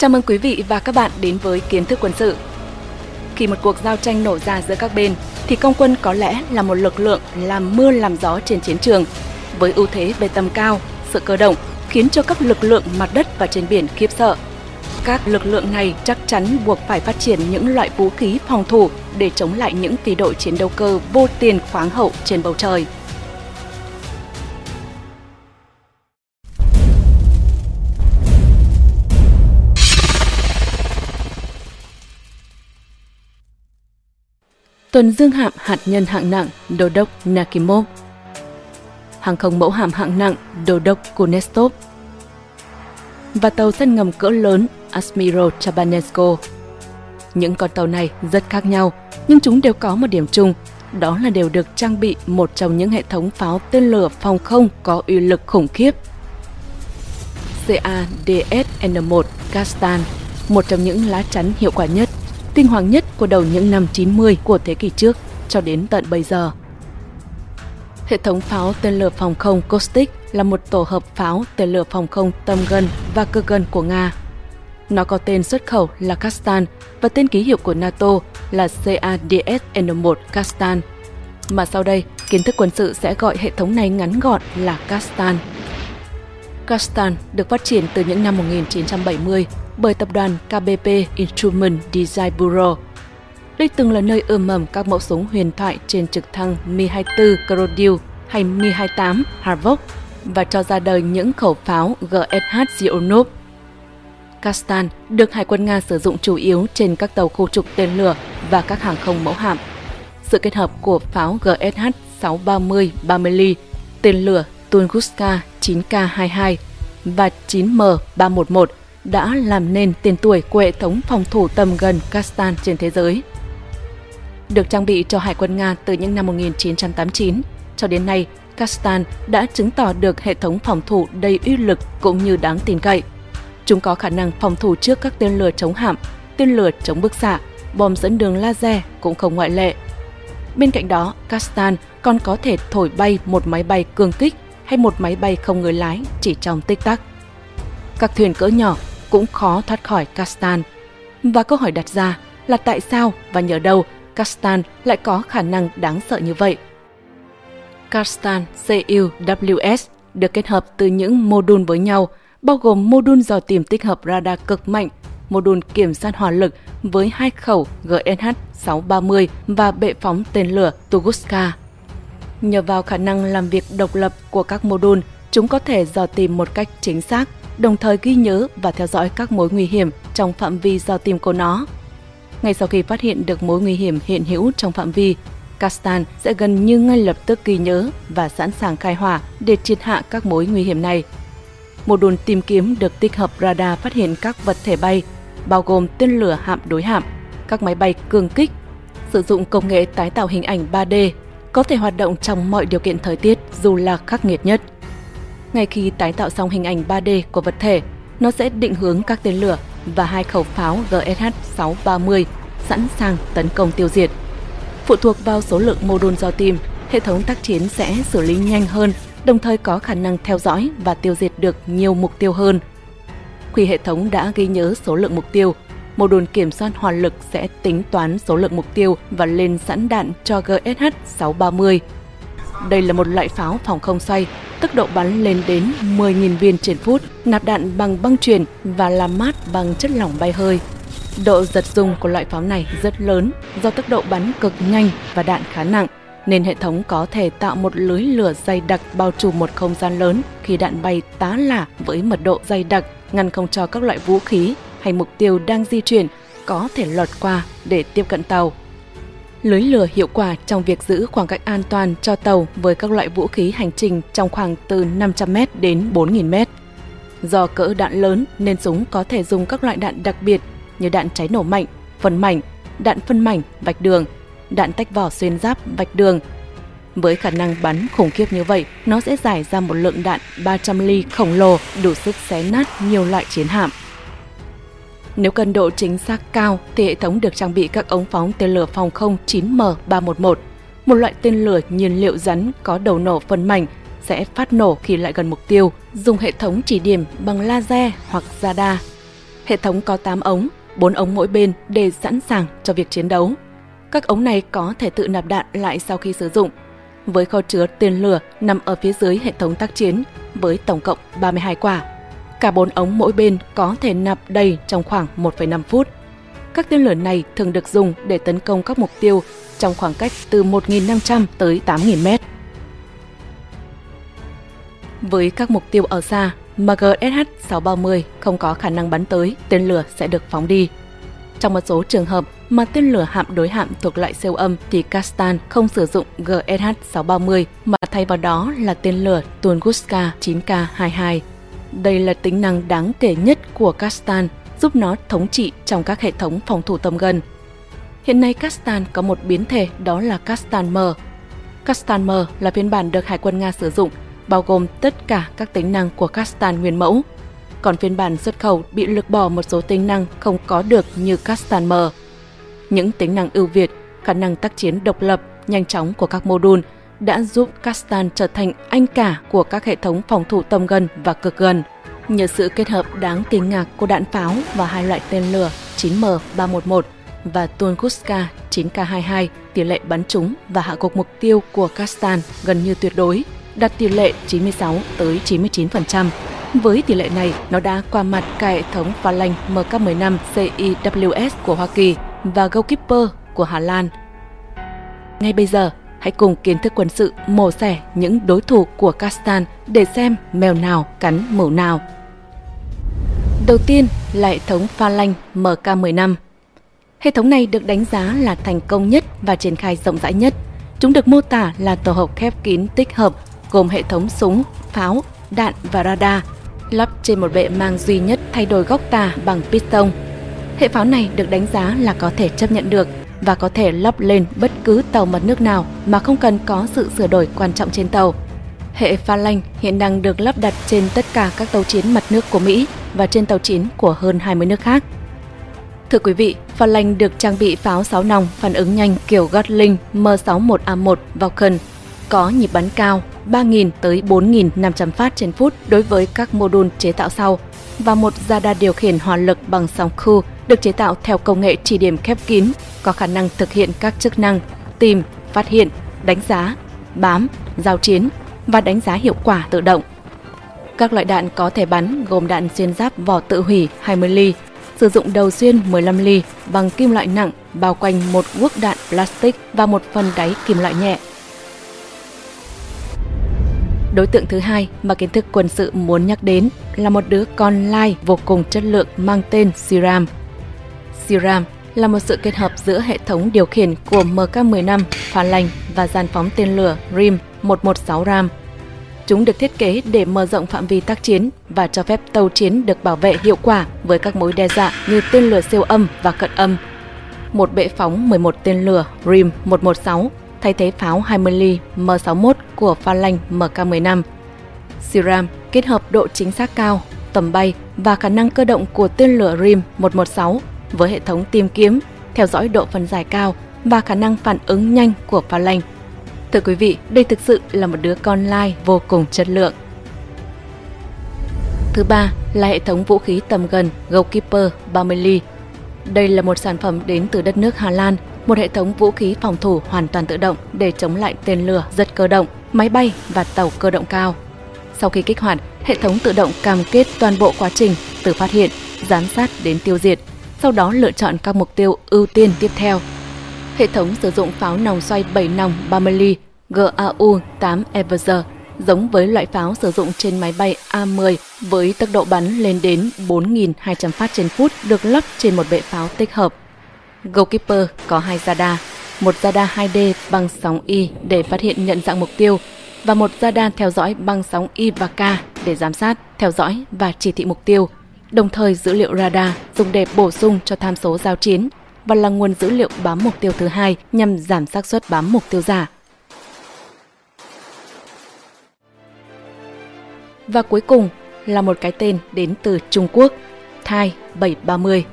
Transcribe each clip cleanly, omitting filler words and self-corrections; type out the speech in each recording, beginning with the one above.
Chào mừng quý vị và các bạn đến với Kiến thức quân sự. Khi một cuộc giao tranh nổ ra giữa các bên, thì công quân có lẽ là một lực lượng làm mưa làm gió trên chiến trường, với ưu thế về tầm cao, sự cơ động khiến cho các lực lượng mặt đất và trên biển khiếp sợ. Các lực lượng này chắc chắn buộc phải phát triển những loại vũ khí phòng thủ để chống lại những phi đội chiến đấu cơ vô tiền khoáng hậu trên bầu trời. Tuần dương hạm hạt nhân hạng nặng đô đốc Nakimo, hàng không mẫu hạm hạng nặng đô đốc Kuznetsov và tàu săn ngầm cỡ lớn Asmirro Chabanesco. Những con tàu này rất khác nhau, nhưng chúng đều có một điểm chung, đó là đều được trang bị một trong những hệ thống pháo tên lửa phòng không có uy lực khủng khiếp. CADS-N-1 Kashtan, một trong những lá chắn hiệu quả nhất, tinh hoàng nhất của đầu những năm 90 của thế kỷ trước cho đến tận bây giờ. Hệ thống pháo tên lửa phòng không Kostik là một tổ hợp pháo tên lửa phòng không tầm gần và cực gần của Nga. Nó có tên xuất khẩu là Castan và tên ký hiệu của NATO là CADS-N1 Kashtan, mà sau đây kiến thức quân sự sẽ gọi hệ thống này ngắn gọn là Castan. Castan được phát triển từ những năm 1970 bởi tập đoàn KBP Instrument Design Bureau. Đây từng là nơi ươm mầm các mẫu súng huyền thoại trên trực thăng Mi 24 Kudrul hay Mi 28 Harvok và cho ra đời những khẩu pháo GSh Zionov. Kashtan được Hải quân Nga sử dụng chủ yếu trên các tàu khu trục tên lửa và các hàng không mẫu hạm. Sự kết hợp của pháo GSh 630 30mm, tên lửa Tunguska 9K22 và 9M311 đã làm nên tên tuổi của hệ thống phòng thủ tầm gần Kashtan trên thế giới. Được trang bị cho Hải quân Nga từ những năm 1989 cho đến nay, Kashtan đã chứng tỏ được hệ thống phòng thủ đầy uy lực cũng như đáng tin cậy. Chúng có khả năng phòng thủ trước các tên lửa chống hạm, tên lửa chống bức xạ, bom dẫn đường laser cũng không ngoại lệ. Bên cạnh đó, Kashtan còn có thể thổi bay một máy bay cường kích hay một máy bay không người lái chỉ trong tích tắc. Các thuyền cỡ nhỏ cũng khó thoát khỏi Kashtan. Và câu hỏi đặt ra là tại sao và nhờ đâu Kashtan lại có khả năng đáng sợ như vậy? Castan CUWS được kết hợp từ những mô đun với nhau, bao gồm mô đun dò tìm tích hợp radar cực mạnh, mô đun kiểm soát hỏa lực với hai khẩu GNH-630 và bệ phóng tên lửa Tunguska. Nhờ vào khả năng làm việc độc lập của các mô đun, chúng có thể dò tìm một cách chính xác, đồng thời ghi nhớ và theo dõi các mối nguy hiểm trong phạm vi dò tìm của nó. Ngay sau khi phát hiện được mối nguy hiểm hiện hữu trong phạm vi, Kashtan sẽ gần như ngay lập tức ghi nhớ và sẵn sàng khai hỏa để triệt hạ các mối nguy hiểm này. Mô đun tìm kiếm được tích hợp radar phát hiện các vật thể bay, bao gồm tên lửa hạm đối hạm, các máy bay cường kích, sử dụng công nghệ tái tạo hình ảnh 3D, có thể hoạt động trong mọi điều kiện thời tiết dù là khắc nghiệt nhất. Ngay khi tái tạo xong hình ảnh 3D của vật thể, nó sẽ định hướng các tên lửa và hai khẩu pháo GSH-630 sẵn sàng tấn công tiêu diệt. Phụ thuộc vào số lượng mô đun dò tìm, hệ thống tác chiến sẽ xử lý nhanh hơn, đồng thời có khả năng theo dõi và tiêu diệt được nhiều mục tiêu hơn. Khi hệ thống đã ghi nhớ số lượng mục tiêu, mô đun kiểm soát hỏa lực sẽ tính toán số lượng mục tiêu và lên sẵn đạn cho GSH-630. Đây là một loại pháo phòng không xoay, tốc độ bắn lên đến 10.000 viên trên phút, nạp đạn bằng băng chuyền và làm mát bằng chất lỏng bay hơi. Độ giật rung của loại pháo này rất lớn do tốc độ bắn cực nhanh và đạn khá nặng, nên hệ thống có thể tạo một lưới lửa dày đặc bao trùm một không gian lớn khi đạn bay tá lả với mật độ dày đặc, ngăn không cho các loại vũ khí hay mục tiêu đang di chuyển có thể lọt qua để tiếp cận tàu. Lưới lửa hiệu quả trong việc giữ khoảng cách an toàn cho tàu với các loại vũ khí hành trình trong khoảng từ 500m đến 4.000m. Do cỡ đạn lớn nên súng có thể dùng các loại đạn đặc biệt như đạn cháy nổ mạnh, phân mảnh, đạn phân mảnh, vạch đường, đạn tách vỏ xuyên giáp, vạch đường. Với khả năng bắn khủng khiếp như vậy, nó sẽ giải ra một lượng đạn 300 ly khổng lồ đủ sức xé nát nhiều loại chiến hạm. Nếu cần độ chính xác cao thì hệ thống được trang bị các ống phóng tên lửa phòng không 9M311, một loại tên lửa nhiên liệu rắn có đầu nổ phân mảnh sẽ phát nổ khi lại gần mục tiêu, dùng hệ thống chỉ điểm bằng laser hoặc radar. Hệ thống có 8 ống, 4 ống mỗi bên để sẵn sàng cho việc chiến đấu. Các ống này có thể tự nạp đạn lại sau khi sử dụng, với kho chứa tên lửa nằm ở phía dưới hệ thống tác chiến với tổng cộng 32 quả. Cả 4 ống mỗi bên có thể nạp đầy trong khoảng 1,5 phút. Các tên lửa này thường được dùng để tấn công các mục tiêu trong khoảng cách từ 1.500 tới 8.000 m. Với các mục tiêu ở xa mà GSh-630 không có khả năng bắn tới, tên lửa sẽ được phóng đi. Trong một số trường hợp mà tên lửa hạm đối hạm thuộc loại siêu âm thì Kashtan không sử dụng GSh-630 mà thay vào đó là tên lửa Tunguska 9K22. Đây là tính năng đáng kể nhất của Kashtan, giúp nó thống trị trong các hệ thống phòng thủ tầm gần. Hiện nay Kashtan có một biến thể, đó là Kashtan-M. Kashtan-M là phiên bản được Hải quân Nga sử dụng, bao gồm tất cả các tính năng của Kashtan nguyên mẫu. Còn phiên bản xuất khẩu bị lược bỏ một số tính năng không có được như Kashtan-M. Những tính năng ưu việt, khả năng tác chiến độc lập, nhanh chóng của các mô đun đã giúp Kashtan trở thành anh cả của các hệ thống phòng thủ tầm gần và cực gần. Nhờ sự kết hợp đáng kinh ngạc của đạn pháo và hai loại tên lửa 9M311 và Tunguska 9K22, tỷ lệ bắn trúng và hạ gục mục tiêu của Kashtan gần như tuyệt đối, đạt tỷ lệ 96 tới 99%. Với tỷ lệ này, nó đã qua mặt cả hệ thống Phalanx MK15 CIWS của Hoa Kỳ và Goalkeeper của Hà Lan. Ngay bây giờ, hãy cùng kiến thức quân sự mổ xẻ những đối thủ của Kashtan để xem mèo nào cắn mủ nào. Đầu tiên là hệ thống Phalanx MK15. Hệ thống này được đánh giá là thành công nhất và triển khai rộng rãi nhất. Chúng được mô tả là tổ hợp khép kín tích hợp gồm hệ thống súng, pháo, đạn và radar, lắp trên một bệ mang duy nhất thay đổi góc tà bằng piston. Hệ pháo này được đánh giá là có thể chấp nhận được và có thể lắp lên bất cứ tàu mặt nước nào mà không cần có sự sửa đổi quan trọng trên tàu. Hệ Phalanx hiện đang được lắp đặt trên tất cả các tàu chiến mặt nước của Mỹ và trên tàu chiến của hơn 20 nước khác. Thưa quý vị, Phalanx được trang bị pháo 6 nòng phản ứng nhanh kiểu Gatling M61A1 Vulcan, có nhịp bắn cao 3.000 tới 4.500 phát trên phút đối với các mô đun chế tạo sau, và một radar điều khiển hỏa lực bằng sóng khu được chế tạo theo công nghệ chỉ điểm khép kín, có khả năng thực hiện các chức năng tìm, phát hiện, đánh giá, bám, giao chiến và đánh giá hiệu quả tự động. Các loại đạn có thể bắn gồm đạn xuyên giáp vỏ tự hủy 20 ly, sử dụng đầu xuyên 15 ly bằng kim loại nặng bao quanh một guốc đạn plastic và một phần đáy kim loại nhẹ. Đối tượng thứ hai mà kiến thức quân sự muốn nhắc đến là một đứa con lai vô cùng chất lượng mang tên SeaRAM. SeaRAM là một sự kết hợp giữa hệ thống điều khiển của MK15, Phalanx và dàn phóng tên lửa RIM-116 RAM. Chúng được thiết kế để mở rộng phạm vi tác chiến và cho phép tàu chiến được bảo vệ hiệu quả với các mối đe dọa như tên lửa siêu âm và cận âm. Một bệ phóng 11 tên lửa RIM-116 thay thế pháo 20 ly M61 của Phalanx MK15. SeaRAM kết hợp độ chính xác cao, tầm bay và khả năng cơ động của tên lửa RIM-116 với hệ thống tìm kiếm, theo dõi độ phân giải cao và khả năng phản ứng nhanh của Phalanx. Thưa quý vị, đây thực sự là một đứa con lai vô cùng chất lượng. Thứ ba là hệ thống vũ khí tầm gần Goalkeeper 30 ly. Đây là một sản phẩm đến từ đất nước Hà Lan, một hệ thống vũ khí phòng thủ hoàn toàn tự động để chống lại tên lửa rất cơ động, máy bay và tàu cơ động cao. Sau khi kích hoạt, hệ thống tự động cam kết toàn bộ quá trình từ phát hiện, giám sát đến tiêu diệt, sau đó lựa chọn các mục tiêu ưu tiên tiếp theo. Hệ thống sử dụng pháo nòng xoay 7 nòng 30 ly GAU-8 Avenger, giống với loại pháo sử dụng trên máy bay A-10 với tốc độ bắn lên đến 4.200 phát trên phút, được lắp trên một bệ pháo tích hợp. Goalkeeper có hai radar, một radar 2D bằng sóng Y để phát hiện nhận dạng mục tiêu và một radar theo dõi bằng sóng Y và K để giám sát, theo dõi và chỉ thị mục tiêu. Đồng thời dữ liệu radar dùng để bổ sung cho tham số giao chiến và là nguồn dữ liệu bám mục tiêu thứ hai nhằm giảm xác suất bám mục tiêu giả. Và cuối cùng là một cái tên đến từ Trung Quốc, Type 730.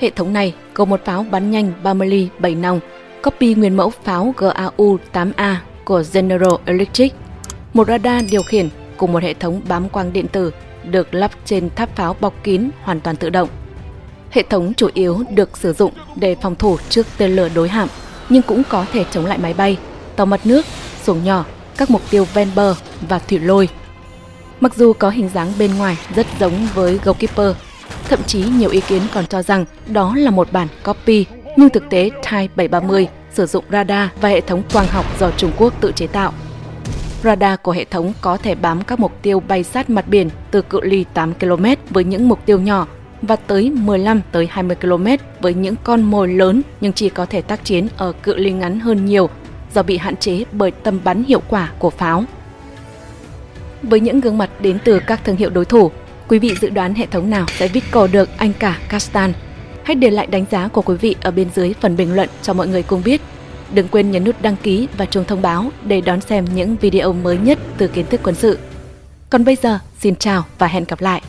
Hệ thống này gồm một pháo bắn nhanh 30 ly 7 nòng, copy nguyên mẫu pháo GAU-8A của General Electric, một radar điều khiển cùng một hệ thống bám quang điện tử được lắp trên tháp pháo bọc kín hoàn toàn tự động. Hệ thống chủ yếu được sử dụng để phòng thủ trước tên lửa đối hạm, nhưng cũng có thể chống lại máy bay, tàu mặt nước, xuồng nhỏ, các mục tiêu ven bờ và thủy lôi. Mặc dù có hình dáng bên ngoài rất giống với Goalkeeper, thậm chí nhiều ý kiến còn cho rằng đó là một bản copy, nhưng thực tế Type 730 sử dụng radar và hệ thống quang học do Trung Quốc tự chế tạo. Radar của hệ thống có thể bám các mục tiêu bay sát mặt biển từ cự ly 8 km với những mục tiêu nhỏ và tới 15–20 km với những con mồi lớn, nhưng chỉ có thể tác chiến ở cự ly ngắn hơn nhiều do bị hạn chế bởi tầm bắn hiệu quả của pháo. Với những gương mặt đến từ các thương hiệu đối thủ, quý vị dự đoán hệ thống nào sẽ vít cổ được anh cả Kashtan? Hãy để lại đánh giá của quý vị ở bên dưới phần bình luận cho mọi người cùng biết. Đừng quên nhấn nút đăng ký và chuông thông báo để đón xem những video mới nhất từ kiến thức quân sự. Còn bây giờ, xin chào và hẹn gặp lại!